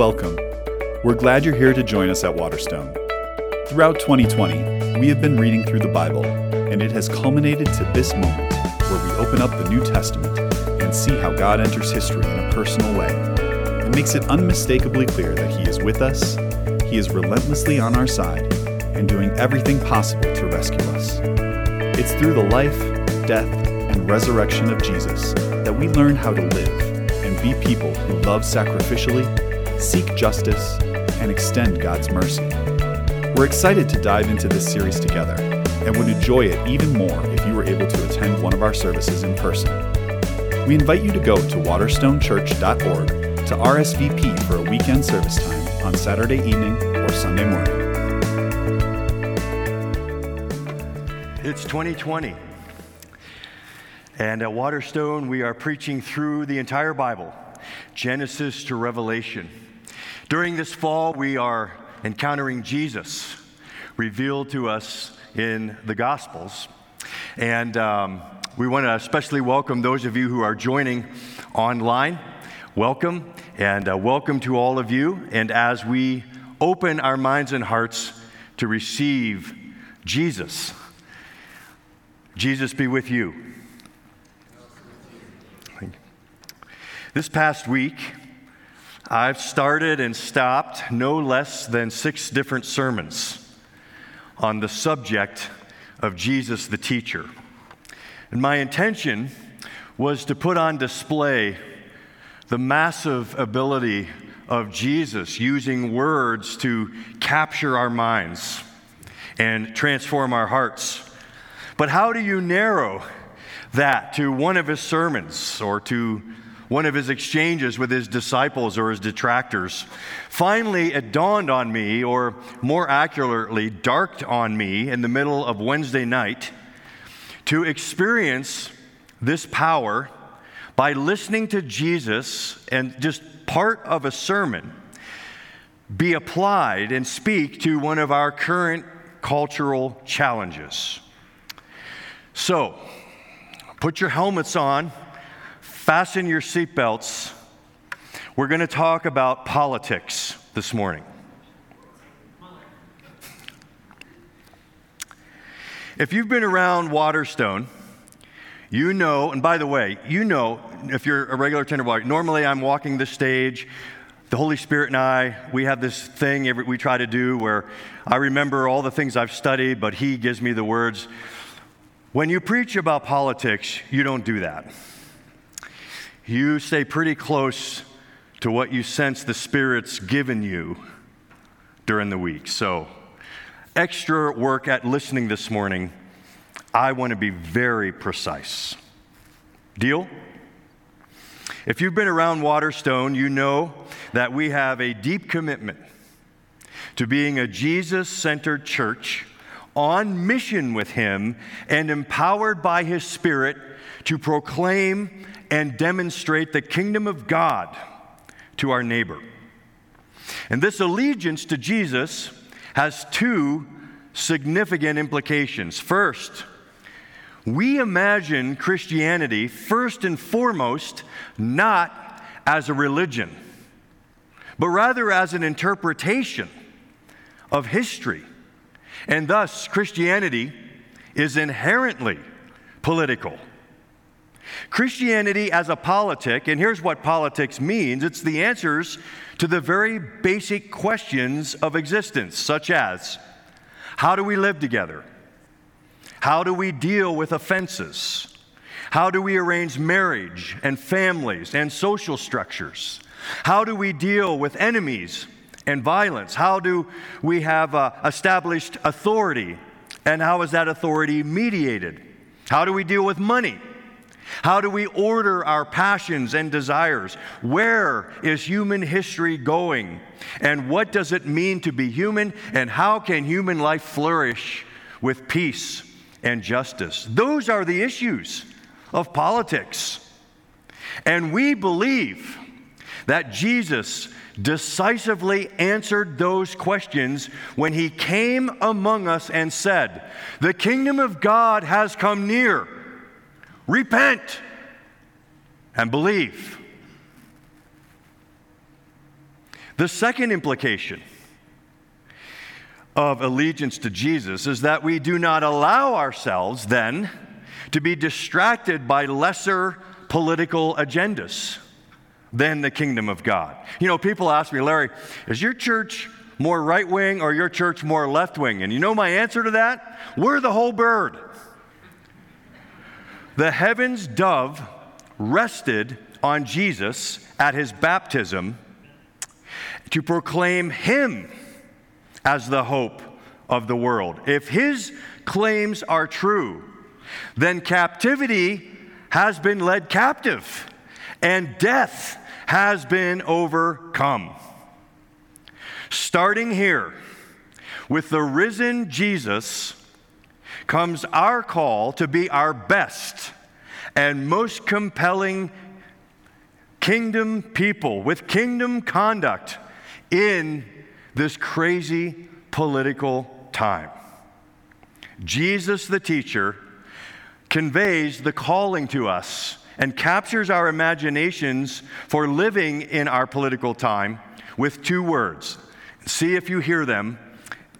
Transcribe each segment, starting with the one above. Welcome. We're glad you're here to join us at Waterstone. Throughout 2020, we have been reading through the Bible, and it has culminated to this moment where we open up the New Testament and see how God enters history in a personal way. It makes it unmistakably clear that He is with us, He is relentlessly on our side, and doing everything possible to rescue us. It's through the life, death, and resurrection of Jesus that we learn how to live and be people who love sacrificially, seek justice, and extend God's mercy. We're excited to dive into this series together and would enjoy it even more if you were able to attend one of our services in person. We invite you to go to waterstonechurch.org to RSVP for a weekend service time on Saturday evening or Sunday morning. It's 2020, and at Waterstone, we are preaching through the entire Bible, Genesis to Revelation. During this fall, we are encountering Jesus, revealed to us in the Gospels, and we want to especially welcome those of you who are joining online. Welcome, and welcome to all of you, and as we open our minds and hearts to receive Jesus, Jesus be with you. This past week, I've started and stopped no less than 6 different sermons on the subject of Jesus the teacher. And my intention was to put on display the massive ability of Jesus using words to capture our minds and transform our hearts. But how do you narrow that to one of his sermons or to one of his exchanges with his disciples or his detractors? Finally, it dawned on me, or more accurately, darked on me in the middle of Wednesday night, to experience this power by listening to Jesus and just part of a sermon be applied and speak to one of our current cultural challenges. So, put your helmets on, fasten your seatbelts. We're going to talk about politics this morning. If you've been around Waterstone, you know, and by the way, you know, if you're a regular tenderloin, normally I'm walking the stage. The Holy Spirit and I, we have this thing we try to do where I remember all the things I've studied, but He gives me the words. When you preach about politics, you don't do that. You stay pretty close to what you sense the Spirit's given you during the week. So, extra work at listening this morning. I want to be very precise. Deal? If you've been around Waterstone, you know that we have a deep commitment to being a Jesus-centered church on mission with Him and empowered by His Spirit to proclaim and demonstrate the kingdom of God to our neighbor. And this allegiance to Jesus has 2 significant implications. First, we imagine Christianity first and foremost not as a religion, but rather as an interpretation of history. And thus, Christianity is inherently political. Christianity as a politic, and here's what politics means, it's the answers to the very basic questions of existence, such as, how do we live together? How do we deal with offenses? How do we arrange marriage and families and social structures? How do we deal with enemies and violence? How do we have established authority, and how is that authority mediated? How do we deal with money? How do we order our passions and desires? Where is human history going, and what does it mean to be human, and how can human life flourish with peace and justice? Those are the issues of politics, and we believe that Jesus decisively answered those questions when He came among us and said, "The kingdom of God has come near. Repent and believe." The second implication of allegiance to Jesus is that we do not allow ourselves then to be distracted by lesser political agendas than the kingdom of God. You know, people ask me, Larry, is your church more right-wing or your church more left-wing? And you know my answer to that? We're the whole bird. The heaven's dove rested on Jesus at his baptism to proclaim him as the hope of the world. If his claims are true, then captivity has been led captive and death has been overcome. Starting here with the risen Jesus comes our call to be our best and most compelling kingdom people with kingdom conduct in this crazy political time. Jesus the teacher conveys the calling to us and captures our imaginations for living in our political time with two words. See if you hear them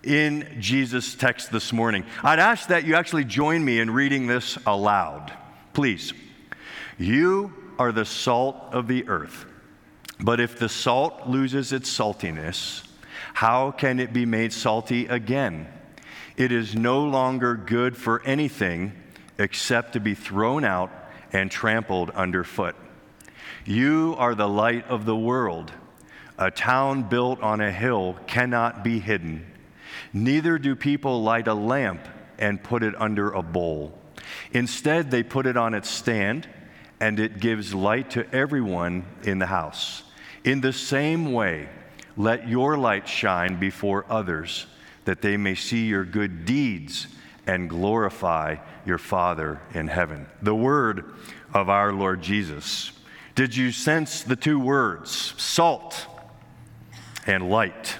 in Jesus' text this morning. I'd ask that you actually join me in reading this aloud. Please. You are the salt of the earth. But if the salt loses its saltiness, how can it be made salty again? It is no longer good for anything except to be thrown out and trampled underfoot. You are the light of the world. A town built on a hill cannot be hidden. Neither do people light a lamp and put it under a bowl. Instead, they put it on its stand, and it gives light to everyone in the house. In the same way, let your light shine before others, that they may see your good deeds and glorify your Father in heaven. The word of our Lord Jesus. Did you sense the two words, salt and light?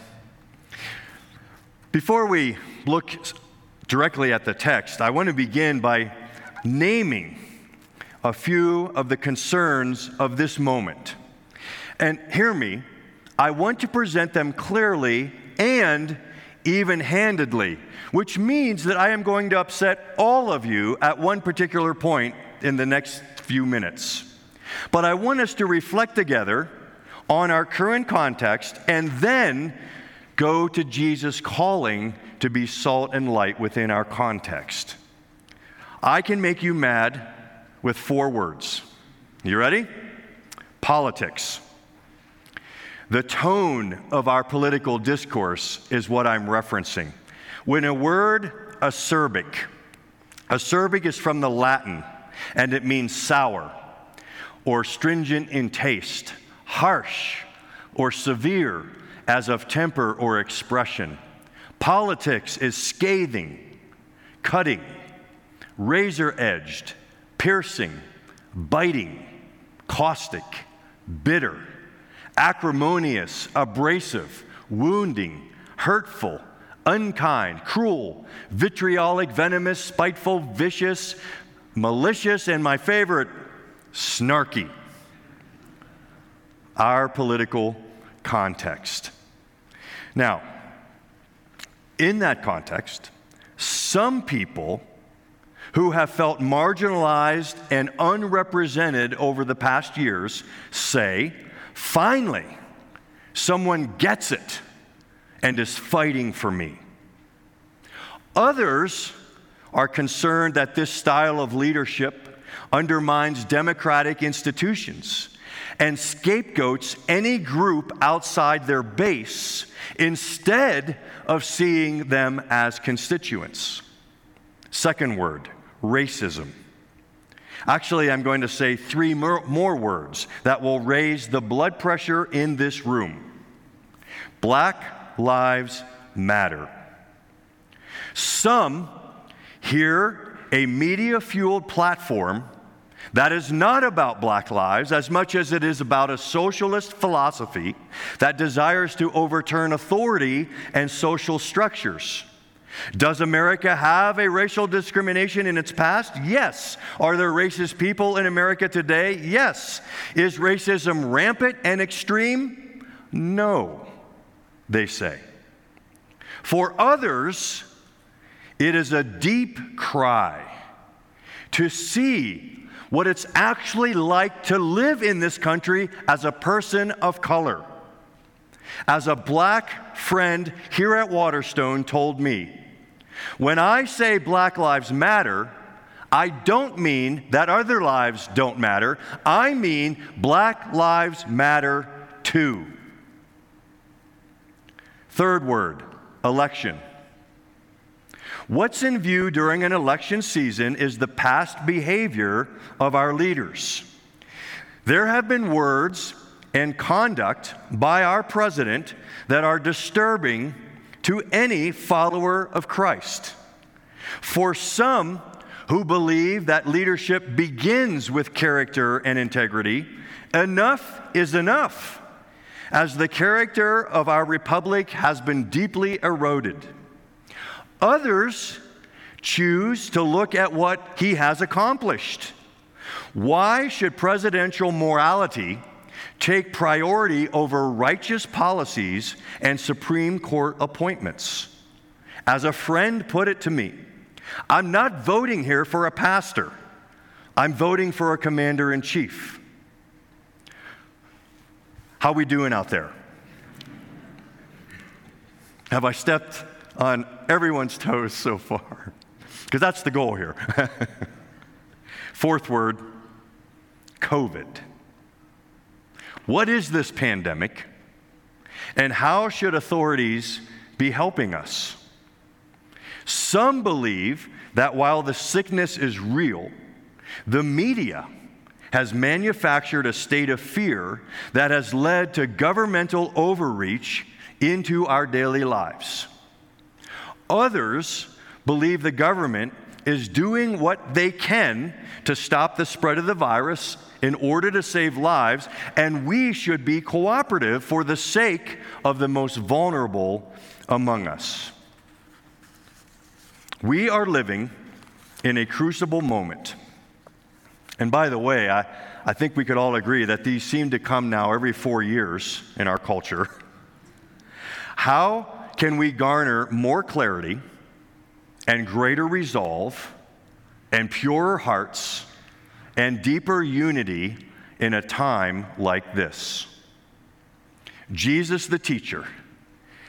Before we look directly at the text, I want to begin by naming a few of the concerns of this moment. And hear me, I want to present them clearly and even-handedly, which means that I am going to upset all of you at one particular point in the next few minutes. But I want us to reflect together on our current context and then go to Jesus' calling to be salt and light within our context. I can make you mad with four words. You ready? Politics. The tone of our political discourse is what I'm referencing. When a word, acerbic. Acerbic is from the Latin, and it means sour or stringent in taste, harsh or severe as of temper or expression. Politics is scathing, cutting, razor-edged, piercing, biting, caustic, bitter, acrimonious, abrasive, wounding, hurtful, unkind, cruel, vitriolic, venomous, spiteful, vicious, malicious, and my favorite, snarky. Our political context. Now, in that context, some people who have felt marginalized and unrepresented over the past years say, finally, someone gets it and is fighting for me. Others are concerned that this style of leadership undermines democratic institutions and scapegoats any group outside their base instead of seeing them as constituents. Second word, racism. Actually, I'm going to say three more words that will raise the blood pressure in this room. Black Lives Matter. Some hear a media-fueled platform that is not about black lives as much as it is about a socialist philosophy that desires to overturn authority and social structures. Does America have a racial discrimination in its past? Yes. Are there racist people in America today? Yes. Is racism rampant and extreme? No. they say. For others, it is a deep cry to see what it's actually like to live in this country as a person of color. As a black friend here at Waterstone told me, when I say Black Lives Matter, I don't mean that other lives don't matter. I mean Black Lives Matter too. Third word, election. What's in view during an election season is the past behavior of our leaders. There have been words and conduct by our president that are disturbing to any follower of Christ. For some who believe that leadership begins with character and integrity, enough is enough, as the character of our republic has been deeply eroded. Others choose to look at what he has accomplished. Why should presidential morality take priority over righteous policies and Supreme Court appointments? As a friend put it to me, I'm not voting here for a pastor. I'm voting for a commander in chief. How we doing out there? Have I stepped on everyone's toes so far? Because that's the goal here. Fourth word, COVID. What is this pandemic, and how should authorities be helping us? Some believe that while the sickness is real, the media has manufactured a state of fear that has led to governmental overreach into our daily lives. Others believe the government is doing what they can to stop the spread of the virus in order to save lives, and we should be cooperative for the sake of the most vulnerable among us. We are living in a crucible moment. And by the way, I think we could all agree that these seem to come now every 4 years in our culture. How can we garner more clarity and greater resolve and purer hearts and deeper unity in a time like this? Jesus, the teacher,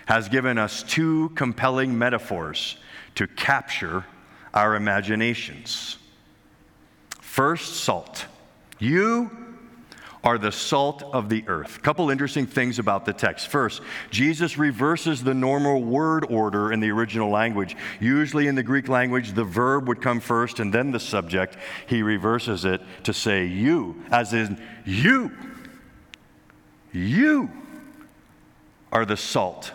has given us two compelling metaphors to capture our imaginations. First, salt. You are the salt of the earth. A couple interesting things about the text. First, Jesus reverses the normal word order in the original language. Usually in the Greek language, the verb would come first and then the subject. He reverses it to say you, as in you. You are the salt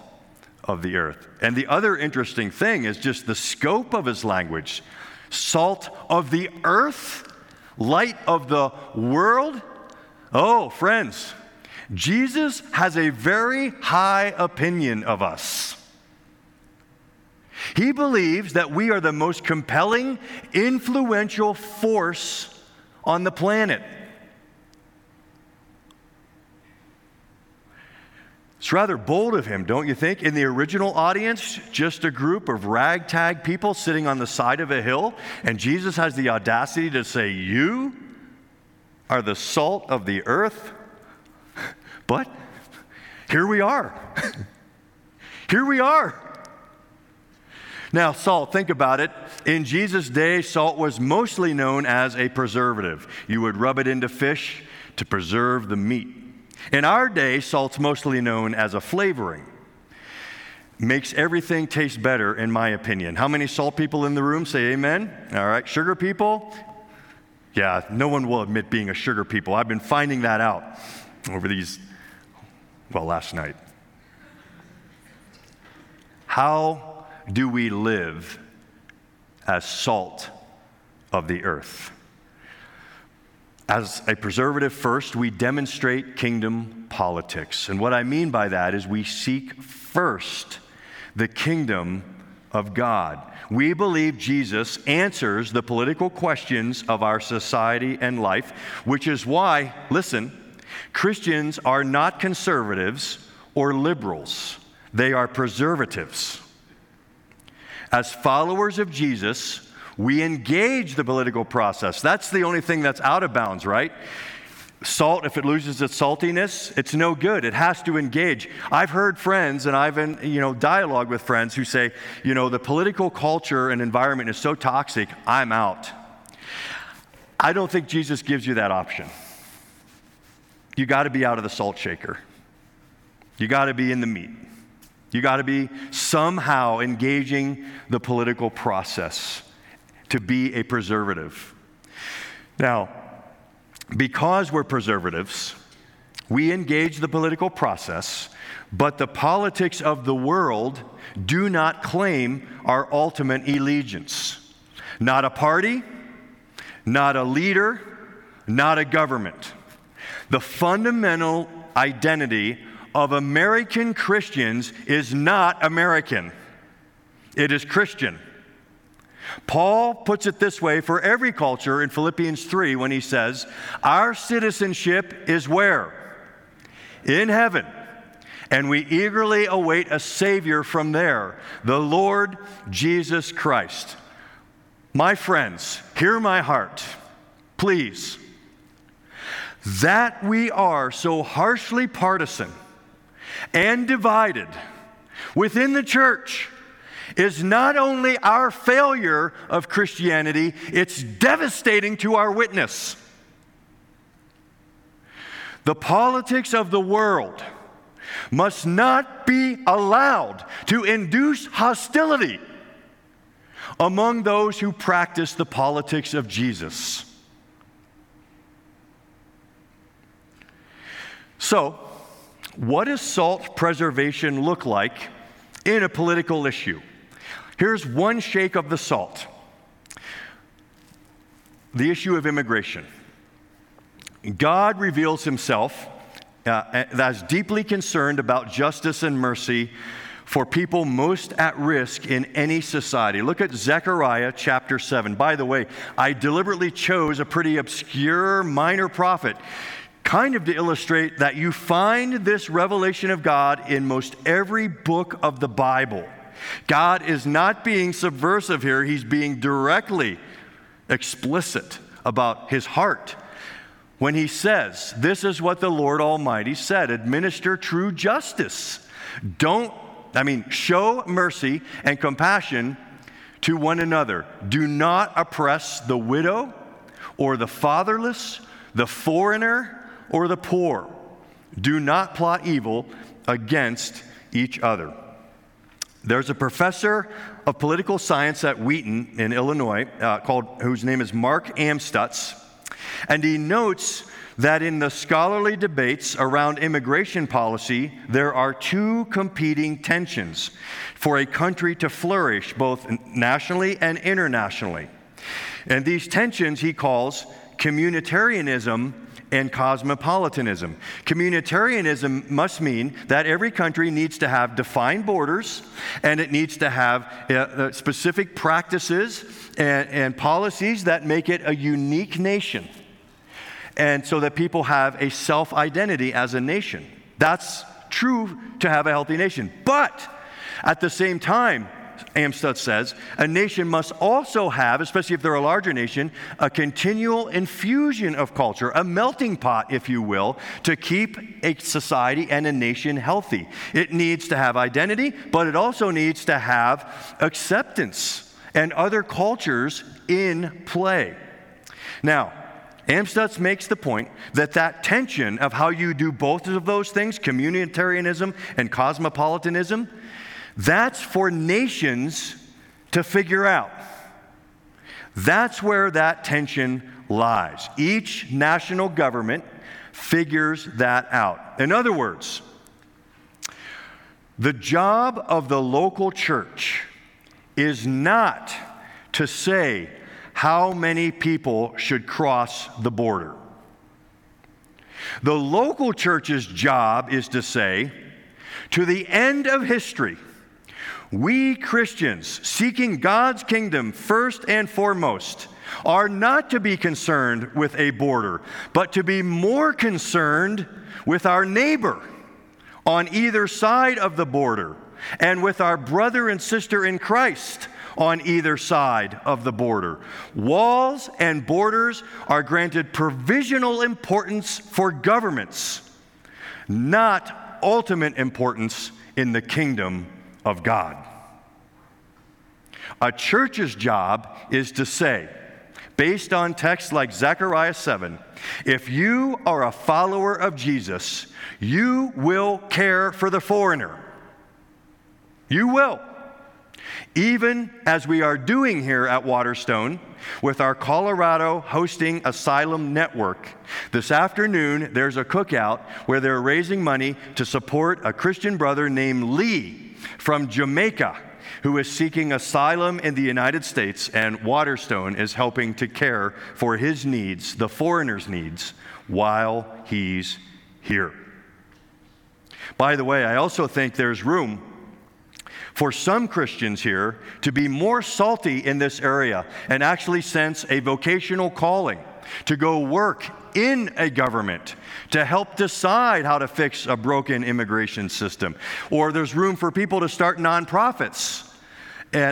of the earth. And the other interesting thing is just the scope of his language. Salt of the earth, light of the world. Oh, friends, Jesus has a very high opinion of us. He believes that we are the most compelling, influential force on the planet. It's rather bold of him, don't you think? In the original audience, just a group of ragtag people sitting on the side of a hill, and Jesus has the audacity to say, you are the salt of the earth, but here we are. Here we are. Now, salt, think about it. In Jesus' day, salt was mostly known as a preservative. You would rub it into fish to preserve the meat. In our day, salt's mostly known as a flavoring. Makes everything taste better, in my opinion. How many salt people in the room say amen? All right, sugar people? Yeah, no one will admit being a sugar people. I've been finding that out over these, well, last night. How do we live as salt of the earth? As a preservative first, we demonstrate kingdom politics. And what I mean by that is we seek first the kingdom of God. We believe Jesus answers the political questions of our society and life, which is why, listen, Christians are not conservatives or liberals. They are preservatives. As followers of Jesus, we engage the political process. That's the only thing that's out of bounds, right? Salt, if it loses its saltiness, it's no good. It has to engage. I've heard friends, and I've been, dialogue with friends who say, the political culture and environment is so toxic, I'm out. I don't think Jesus gives you that option. You got to be out of the salt shaker. You got to be in the meat. You got to be somehow engaging the political process to be a preservative. Now, because we're preservatives, we engage the political process, but the politics of the world do not claim our ultimate allegiance. Not a party, not a leader, not a government. The fundamental identity of American Christians is not American. It is Christian. Paul puts it this way for every culture in Philippians 3 when he says, our citizenship is where? In heaven. And we eagerly await a Savior from there, the Lord Jesus Christ. My friends, hear my heart, please. That we are so harshly partisan and divided within the church is not only our failure of Christianity, it's devastating to our witness. The politics of the world must not be allowed to induce hostility among those who practice the politics of Jesus. So, what does salt preservation look like in a political issue? Here's one shake of the salt. The issue of immigration. God reveals himself as deeply concerned about justice and mercy for people most at risk in any society. Look at Zechariah chapter 7. By the way, I deliberately chose a pretty obscure minor prophet, kind of to illustrate that you find this revelation of God in most every book of the Bible. God is not being subversive here. He's being directly explicit about his heart when he says, this is what the Lord Almighty said, administer true justice. Show mercy and compassion to one another. Do not oppress the widow or the fatherless, the foreigner, or the poor. Do not plot evil against each other. There's a professor of political science at Wheaton in Illinois whose name is Mark Amstutz, and he notes that in the scholarly debates around immigration policy, there are two competing tensions for a country to flourish both nationally and internationally. And these tensions he calls communitarianism and cosmopolitanism. Communitarianism must mean that every country needs to have defined borders, and it needs to have specific practices and policies that make it a unique nation, and so that people have a self-identity as a nation. That's true to have a healthy nation. But at the same time, Amstutz says, a nation must also have, especially if they're a larger nation, a continual infusion of culture, a melting pot, if you will, to keep a society and a nation healthy. It needs to have identity, but it also needs to have acceptance and other cultures in play. Now, Amstutz makes the point that tension of how you do both of those things, communitarianism and cosmopolitanism, that's for nations to figure out. That's where that tension lies. Each national government figures that out. In other words, the job of the local church is not to say how many people should cross the border. The local church's job is to say, to the end of history, we Christians, seeking God's kingdom first and foremost, are not to be concerned with a border, but to be more concerned with our neighbor on either side of the border, and with our brother and sister in Christ on either side of the border. Walls and borders are granted provisional importance for governments, not ultimate importance in the kingdom of God. A church's job is to say, based on texts like Zechariah 7, if you are a follower of Jesus, you will care for the foreigner. You will. Even as we are doing here at Waterstone with our Colorado hosting asylum network. This afternoon, there's a cookout where they're raising money to support a Christian brother named Lee from Jamaica who is seeking asylum in the United States, and Waterstone is helping to care for his needs, the foreigner's needs, while he's here. By the way, I also think there's room for some Christians here to be more salty in this area and actually sense a vocational calling to go work in a government to help decide how to fix a broken immigration system. Or there's room for people to start nonprofits,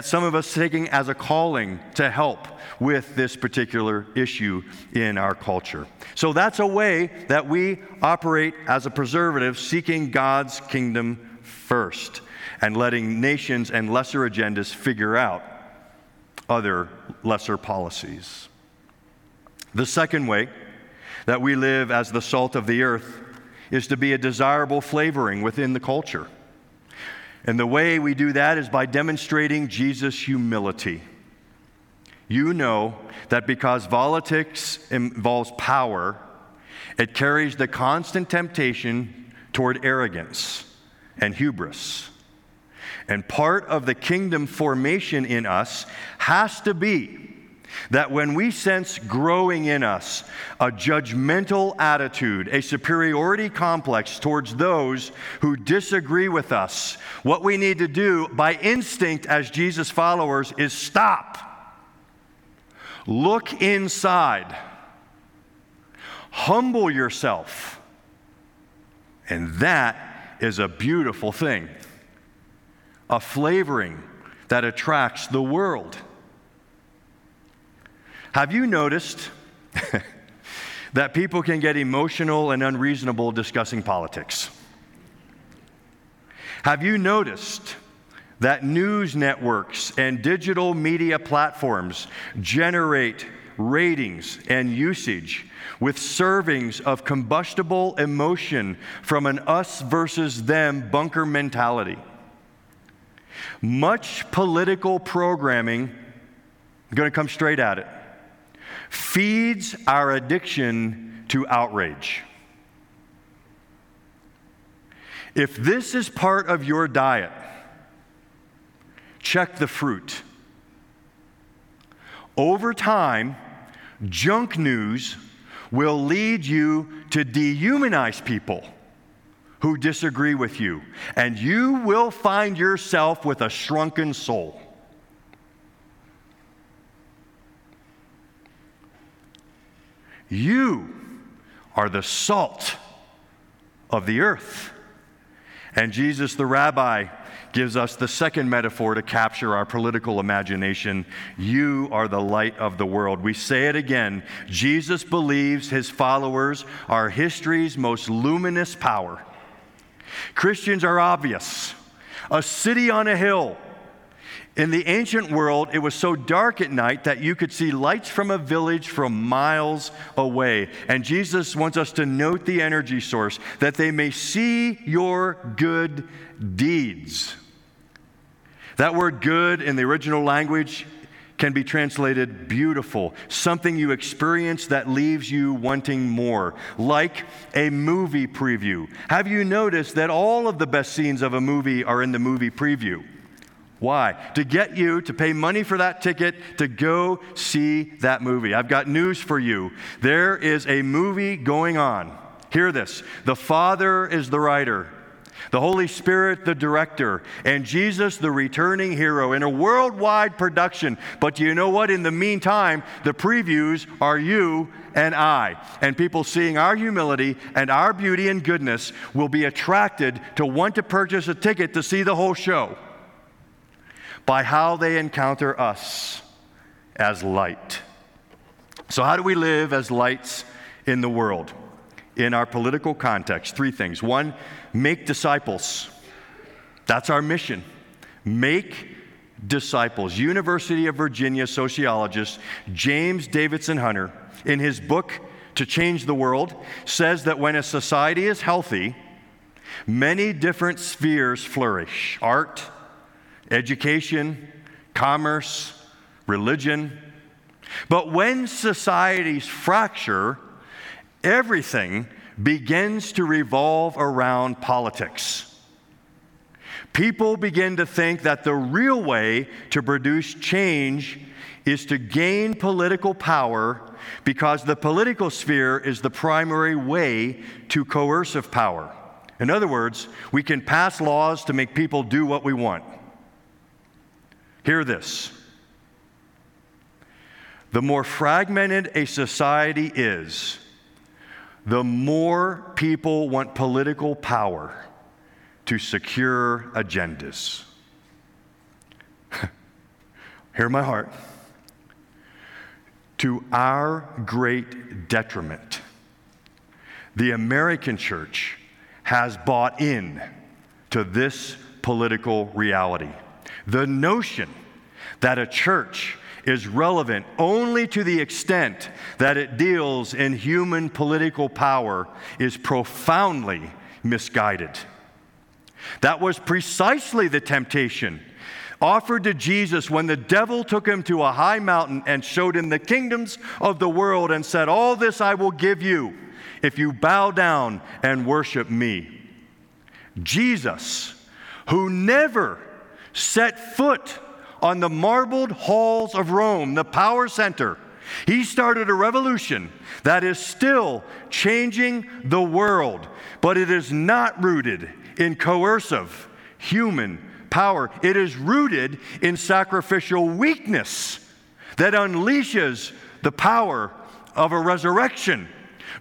some of us taking as a calling to help with this particular issue in our culture. So that's a way that we operate as a preservative, seeking God's kingdom first, and letting nations and lesser agendas figure out other lesser policies. The second way that we live as the salt of the earth is to be a desirable flavoring within the culture. And the way we do that is by demonstrating Jesus' humility. You know that because politics involves power, it carries the constant temptation toward arrogance and hubris. And part of the kingdom formation in us has to be that when we sense growing in us a judgmental attitude, a superiority complex towards those who disagree with us, what we need to do by instinct as Jesus followers is stop, look inside, humble yourself, and that is a beautiful thing. A flavoring that attracts the world. Have you noticed that people can get emotional and unreasonable discussing politics? Have you noticed that news networks and digital media platforms generate ratings and usage with servings of combustible emotion from an us versus them bunker mentality? Much political programming, I'm going to come straight at it, feeds our addiction to outrage. If this is part of your diet, check the fruit. Over time, junk news will lead you to dehumanize people who disagree with you, and you will find yourself with a shrunken soul. You are the salt of the earth. And Jesus, the rabbi, gives us the second metaphor to capture our political imagination. You are the light of the world. We say it again. Jesus believes his followers are history's most luminous power. Christians are obvious. A city on a hill. In the ancient world, it was so dark at night that you could see lights from a village from miles away. And Jesus wants us to note the energy source, that they may see your good deeds. That word good in the original language can be translated beautiful, something you experience that leaves you wanting more, like a movie preview. Have you noticed that all of the best scenes of a movie are in the movie preview? Why? To get you to pay money for that ticket to go see that movie. I've got news for you. There is a movie going on. Hear this. The Father is the writer. the Holy Spirit, the director, and Jesus, the returning hero, in a worldwide production. But you know what? In the meantime, the previews are you and I. And people seeing our humility and our beauty and goodness will be attracted to want to purchase a ticket to see the whole show by how they encounter us as light. So how do we live as lights in the world? In our political context, three things. One, make disciples. That's our mission. Make disciples. University of Virginia sociologist James Davidson Hunter, in his book, To Change the World, says that when a society is healthy, many different spheres flourish. Art, education, commerce, religion. But when societies fracture, everything begins to revolve around politics. People begin to think that the real way to produce change is to gain political power, because the political sphere is the primary way to coercive power. In other words, we can pass laws to make people do what we want. Hear this. The more fragmented a society is, the more people want political power to secure agendas. Hear my heart. To our great detriment, the American church has bought in to this political reality. The notion that a church is relevant only to the extent that it deals in human political power is profoundly misguided. That was precisely the temptation offered to Jesus when the devil took him to a high mountain and showed him the kingdoms of the world and said, "All this I will give you if you bow down and worship me." Jesus, who never set foot on the marbled halls of Rome, the power center, he started a revolution that is still changing the world, but it is not rooted in coercive human power. It is rooted in sacrificial weakness that unleashes the power of a resurrection.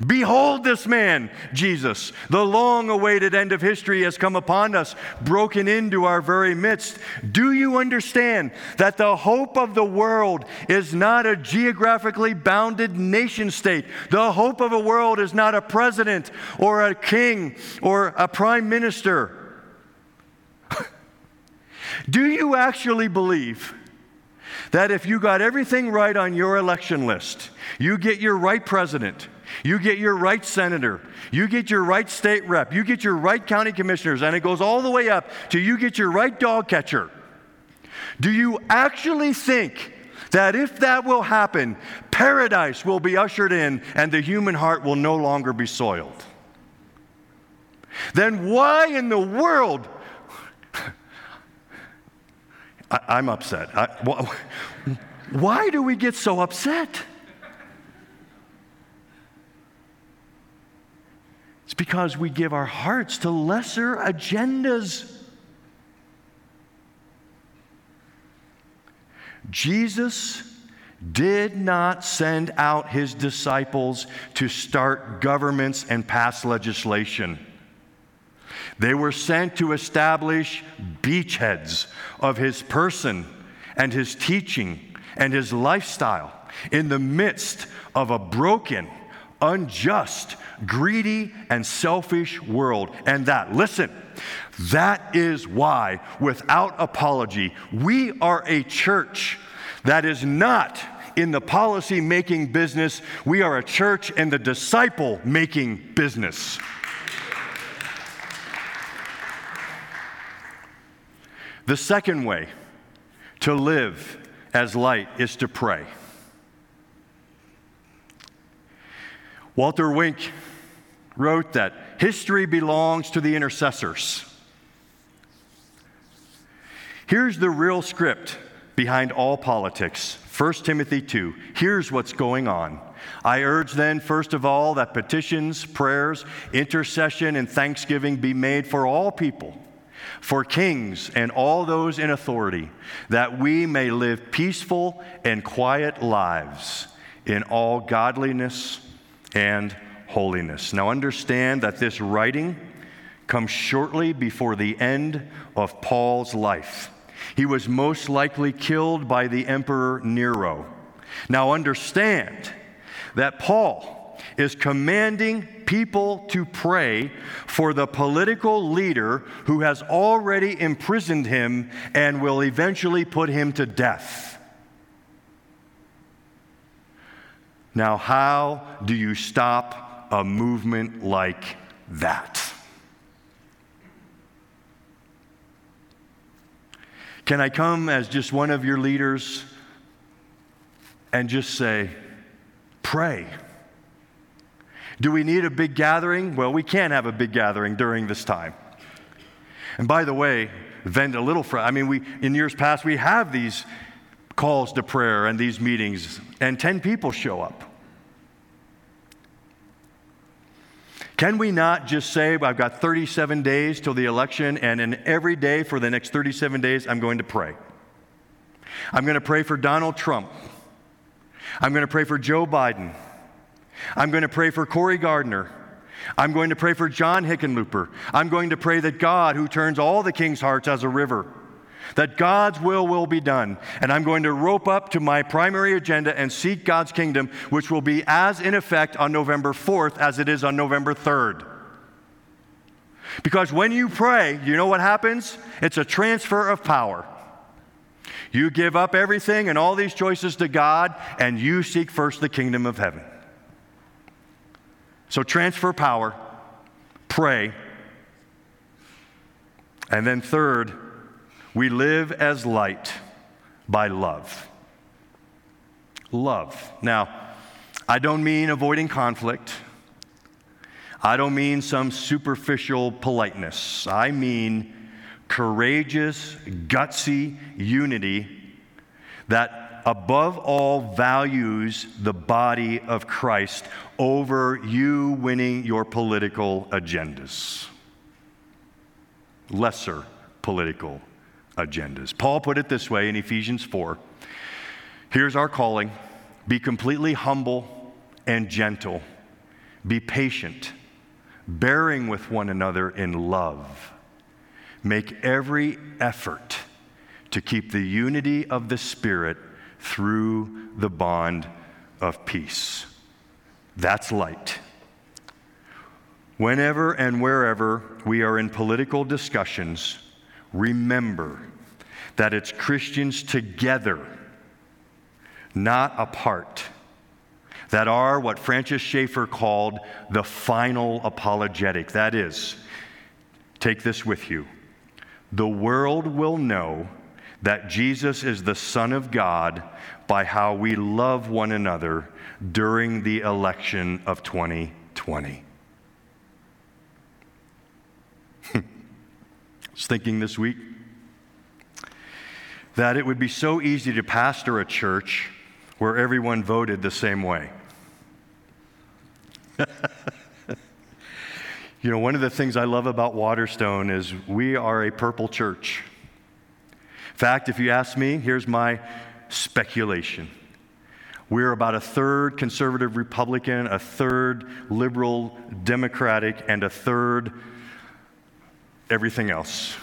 Behold this man, Jesus, the long-awaited end of history has come upon us, broken into our very midst. Do you understand that the hope of the world is not a geographically bounded nation state? The hope of a world is not a president or a king or a prime minister. Do you actually believe that if you got everything right on your election list, you get your right president, you get your right senator, you get your right state rep, you get your right county commissioners, and it goes all the way up to you get your right dog catcher? Do you actually think that if that will happen, paradise will be ushered in and the human heart will no longer be soiled? Then why in the world, I'm upset. Why do we get so upset? It's because we give our hearts to lesser agendas. Jesus did not send out his disciples to start governments and pass legislation. They were sent to establish beachheads of his person and his teaching and his lifestyle in the midst of a broken, unjust, greedy, and selfish world. And that, listen, that is why, without apology, we are a church that is not in the policy-making business. We are a church in the disciple-making business. The second way to live as light is to pray. Walter Wink wrote that history belongs to the intercessors. Here's the real script behind all politics. 1 Timothy 2, here's what's going on. I urge then, first of all, that petitions, prayers, intercession, and thanksgiving be made for all people, for kings and all those in authority, that we may live peaceful and quiet lives in all godliness and holiness. Now understand that this writing comes shortly before the end of Paul's life. He was most likely killed by the Emperor Nero. Now understand that Paul is commanding people to pray for the political leader who has already imprisoned him and will eventually put him to death. Now, how do you stop a movement like that? Can I come as just one of your leaders and just say, pray? Do we need a big gathering? Well, we can have a big gathering during this time. And by the way, vent a little. In years past, we have these calls to prayer and these meetings, and 10 people show up. Can we not just say, I've got 37 days till the election, and in every day for the next 37 days, I'm going to pray. I'm going to pray for Donald Trump. I'm going to pray for Joe Biden. I'm going to pray for Cory Gardner. I'm going to pray for John Hickenlooper. I'm going to pray that God, who turns all the king's hearts as a river, that God's will be done. And I'm going to rope up to my primary agenda and seek God's kingdom, which will be as in effect on November 4th as it is on November 3rd. Because when you pray, you know what happens? It's a transfer of power. You give up everything and all these choices to God, and you seek first the kingdom of heaven. So transfer power, pray, and then third, we live as light by love. Love. Now, I don't mean avoiding conflict. I don't mean some superficial politeness. I mean courageous, gutsy unity that above all values the body of Christ over you winning your political agendas. Lesser political agendas. Paul put it this way in Ephesians 4. Here's our calling. Be completely humble and gentle. Be patient, bearing with one another in love. Make every effort to keep the unity of the Spirit through the bond of peace. That's light. Whenever and wherever we are in political discussions, remember that it's Christians together, not apart, that are what Francis Schaeffer called the final apologetic. That is, take this with you. The world will know that Jesus is the Son of God by how we love one another during the election of 2020. I was thinking this week that it would be so easy to pastor a church where everyone voted the same way. You know, one of the things I love about Waterstone is we are a purple church. In fact, if you ask me, here's my speculation. We're about a third conservative Republican, a third liberal Democratic, and a third everything else.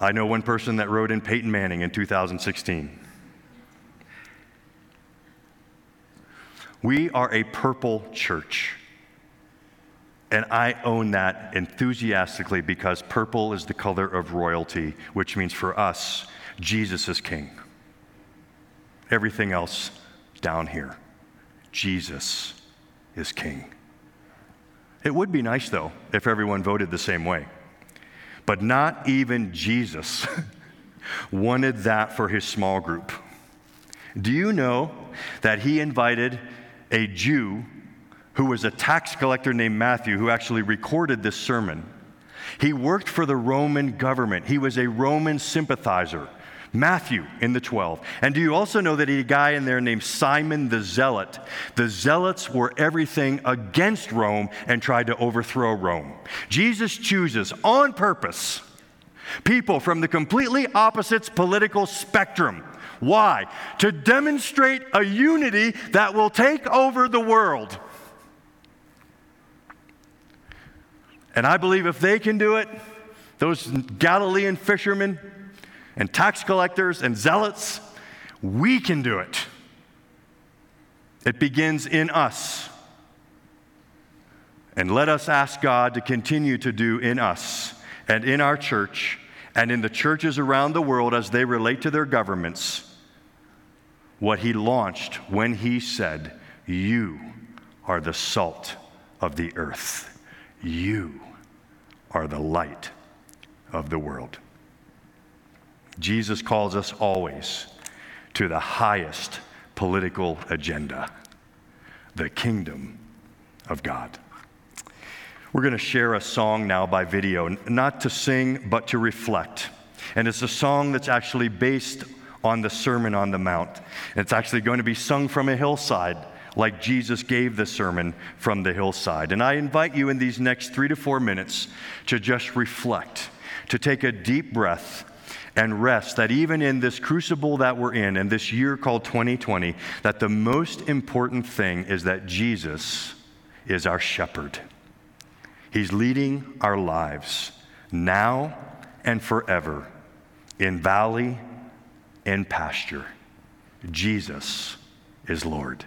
I know one person that wrote in Peyton Manning in 2016. We are a purple church. And I own that enthusiastically because purple is the color of royalty, which means for us, Jesus is king. Everything else down here, Jesus is king. It would be nice, though, if everyone voted the same way. But not even Jesus wanted that for his small group. Do you know that he invited a Jew who was a tax collector named Matthew, who actually recorded this sermon? He worked for the Roman government. He was a Roman sympathizer. Matthew in the 12. And do you also know that he had a guy in there named Simon the Zealot? The Zealots were everything against Rome and tried to overthrow Rome. Jesus chooses on purpose people from the completely opposite political spectrum. Why? To demonstrate a unity that will take over the world. And I believe if they can do it, those Galilean fishermen and tax collectors and zealots, we can do it. It begins in us. And let us ask God to continue to do in us and in our church and in the churches around the world as they relate to their governments what he launched when he said, "You are the salt of the earth. You are the light of the world." Jesus calls us always to the highest political agenda, the kingdom of God. We're going to share a song now by video, not to sing, but to reflect. And it's a song that's actually based on the Sermon on the Mount. It's actually going to be sung from a hillside, like Jesus gave the sermon from the hillside. And I invite you in these next 3 to 4 minutes to just reflect, to take a deep breath and rest that even in this crucible that we're in and this year called 2020, that the most important thing is that Jesus is our shepherd. He's leading our lives now and forever, in valley and pasture. Jesus is Lord.